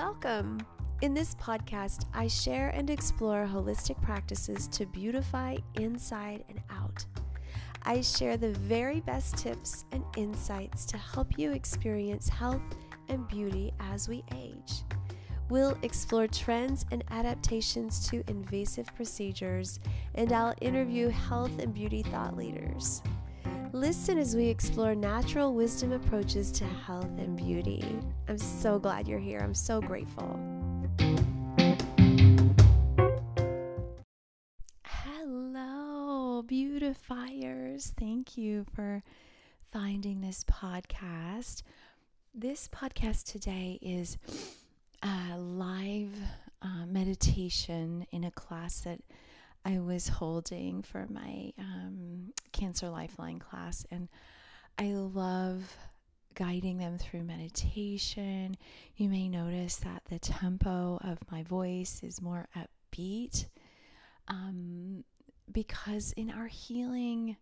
Welcome! In this podcast, I share and explore holistic practices to beautify inside and out. I share the very best tips and insights to help you experience health and beauty as we age. We'll explore trends and adaptations to invasive procedures, and I'll interview health and beauty thought leaders. Listen as we explore natural wisdom approaches to health and beauty. I'm so glad you're here. I'm so grateful. Hello, beautifiers. Thank you for finding this podcast. This podcast today is a live meditation in a class that I was holding for my Cancer Lifeline class, and I love guiding them through meditation. You may notice that the tempo of my voice is more upbeat because in our healing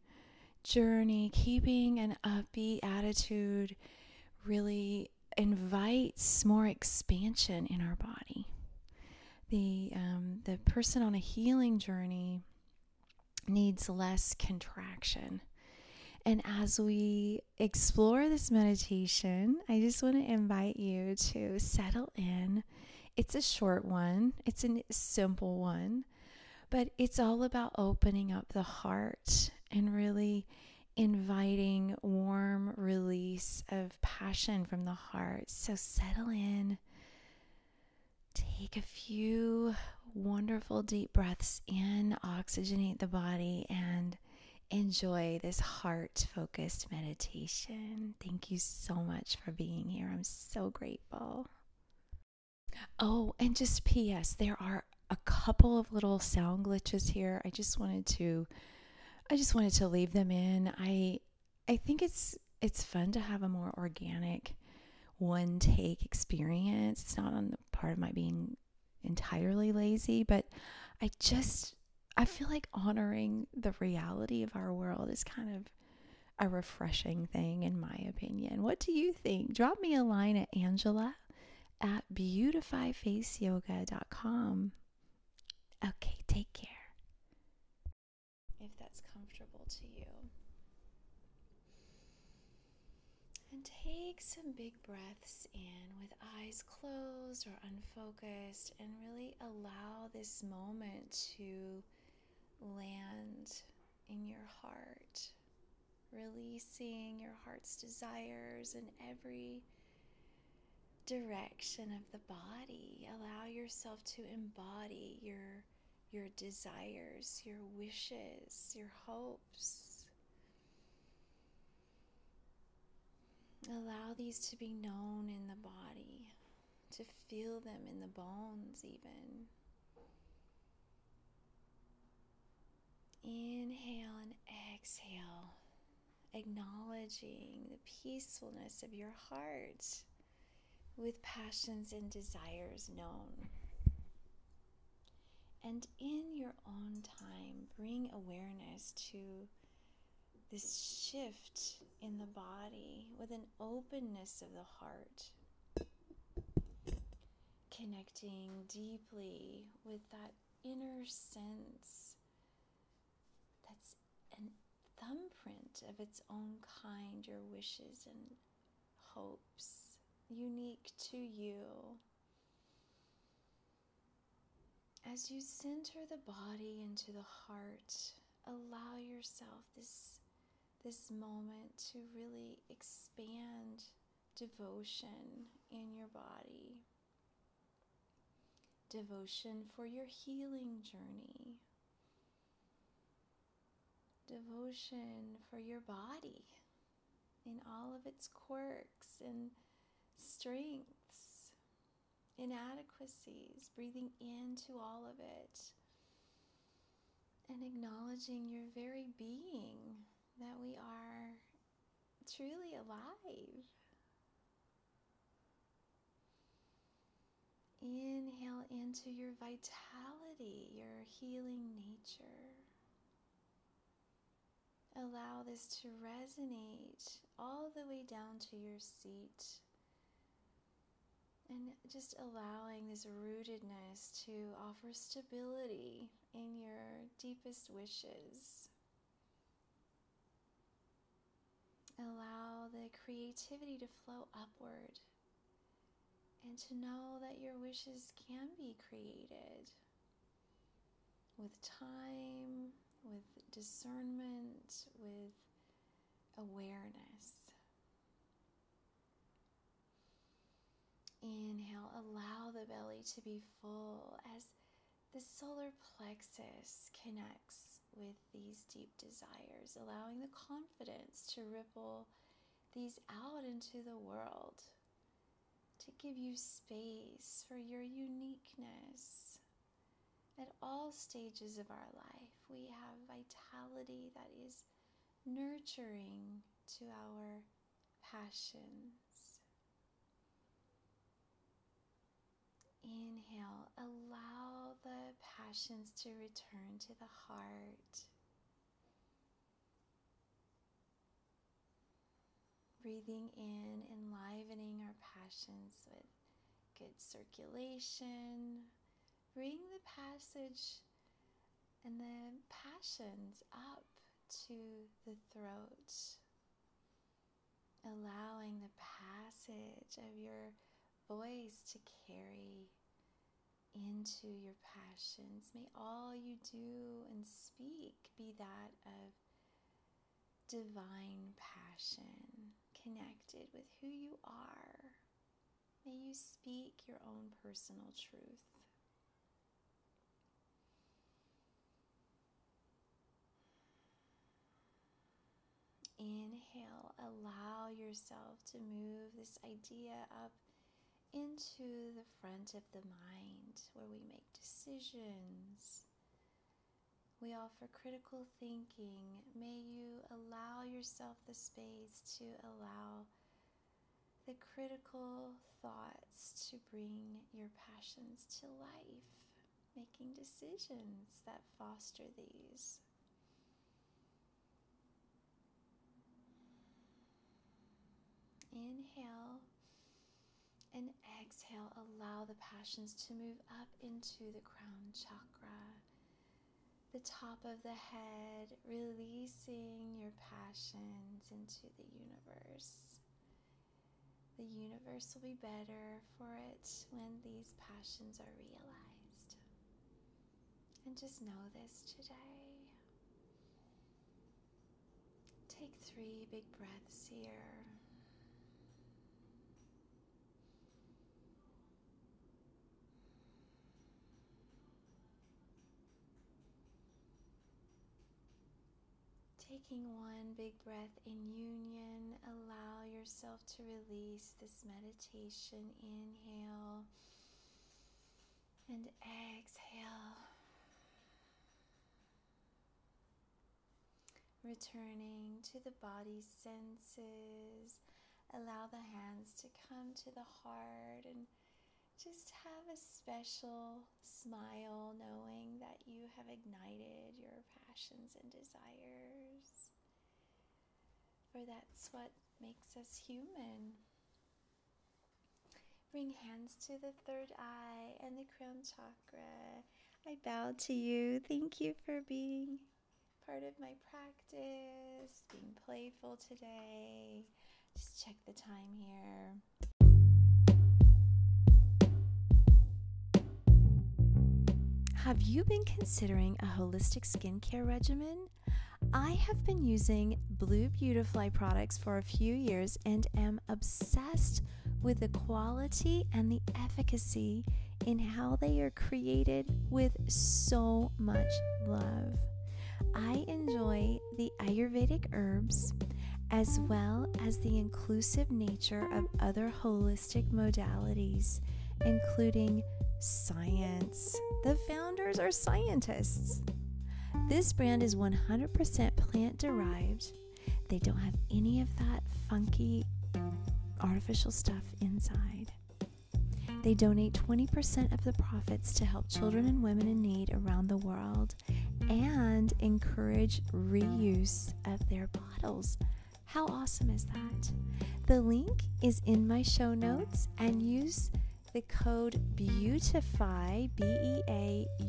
journey, keeping an upbeat attitude really invites more expansion in our body. The person on a healing journey needs less contraction. And as we explore this meditation, I just want to invite you to settle in. It's a short one. It's a simple one. But it's all about opening up the heart and really inviting warm release of passion from the heart. So settle in, take a few wonderful deep breaths in, oxygenate the body, and enjoy this heart-focused meditation. Thank you so much for being here. I'm so grateful. Oh, and just P.S., there are a couple of little sound glitches here. I just wanted to leave them in. I think it's fun to have a more organic one take experience. It's not on the part of my being entirely lazy, but I feel like honoring the reality of our world is kind of a refreshing thing, in my opinion. What do you think? Drop me a line at angela@beautifyfaceyoga.com. Okay, take care. If that's comfortable to you. And take some big breaths in with eyes closed or unfocused, and really allow this moment to land in your heart, releasing your heart's desires in every direction of the body. Allow yourself to embody your desires, your wishes, your hopes. Allow these to be known in the body, to feel them in the bones even. Inhale and exhale, acknowledging the peacefulness of your heart with passions and desires known. And in your own time, bring awareness to this shift in the body with an openness of the heart, connecting deeply with that inner sense that's a thumbprint of its own kind, your wishes and hopes, unique to you. As you center the body into the heart, allow yourself this moment to really expand devotion in your body. Devotion for your healing journey. Devotion for your body in all of its quirks and strengths, inadequacies, breathing into all of it. And acknowledging your very being, that we are truly alive. Inhale into your vitality, your healing nature. Allow this to resonate all the way down to your seat. And just allowing this rootedness to offer stability in your deepest wishes. Allow the creativity to flow upward and to know that your wishes can be created with time, with discernment, with awareness. Inhale, allow the belly to be full as the solar plexus connects with these deep desires, allowing the confidence to ripple these out into the world, to give you space for your uniqueness. At all stages of our life, we have vitality that is nurturing to our passions. Inhale, allow the passions to return to the heart. Breathing in, enlivening our passions with good circulation. Bring the passage and the passions up to the throat. Allowing the passage of your voice to carry into your passions. May all you do and speak be that of divine passion, connected with who you are. May you speak your own personal truth. Inhale, allow yourself to move this idea up into the front of the mind, where we make decisions, we offer critical thinking. May you allow yourself the space to allow the critical thoughts to bring your passions to life, making decisions that foster these. Inhale. And exhale, allow the passions to move up into the crown chakra, the top of the head, releasing your passions into the universe. The universe will be better for it when these passions are realized. And just know this today. Take 3 big breaths here. Taking 1 big breath in union, allow yourself to release this meditation. Inhale and exhale. Returning to the body's senses, allow the hands to come to the heart and just have a special smile, knowing that you have ignited your passions and desires. For that's what makes us human. Bring hands to the third eye and the crown chakra. I bow to you. Thank you for being part of my practice, being playful today. Just check the time here. Have you been considering a holistic skincare regimen? I have been using Blue Beautifly products for a few years and am obsessed with the quality and the efficacy in how they are created with so much love. I enjoy the Ayurvedic herbs as well as the inclusive nature of other holistic modalities, including science. The founders are scientists. This brand is 100% plant derived. They don't have any of that funky artificial stuff inside. They donate 20% of the profits to help children and women in need around the world and encourage reuse of their bottles. How awesome is that? The link is in my show notes, and use the code Beautify,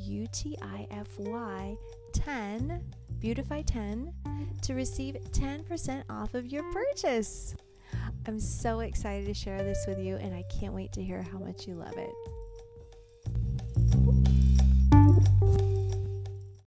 BEAUTIFY 10, Beautify 10, to receive 10% off of your purchase. I'm so excited to share this with you, and I can't wait to hear how much you love it.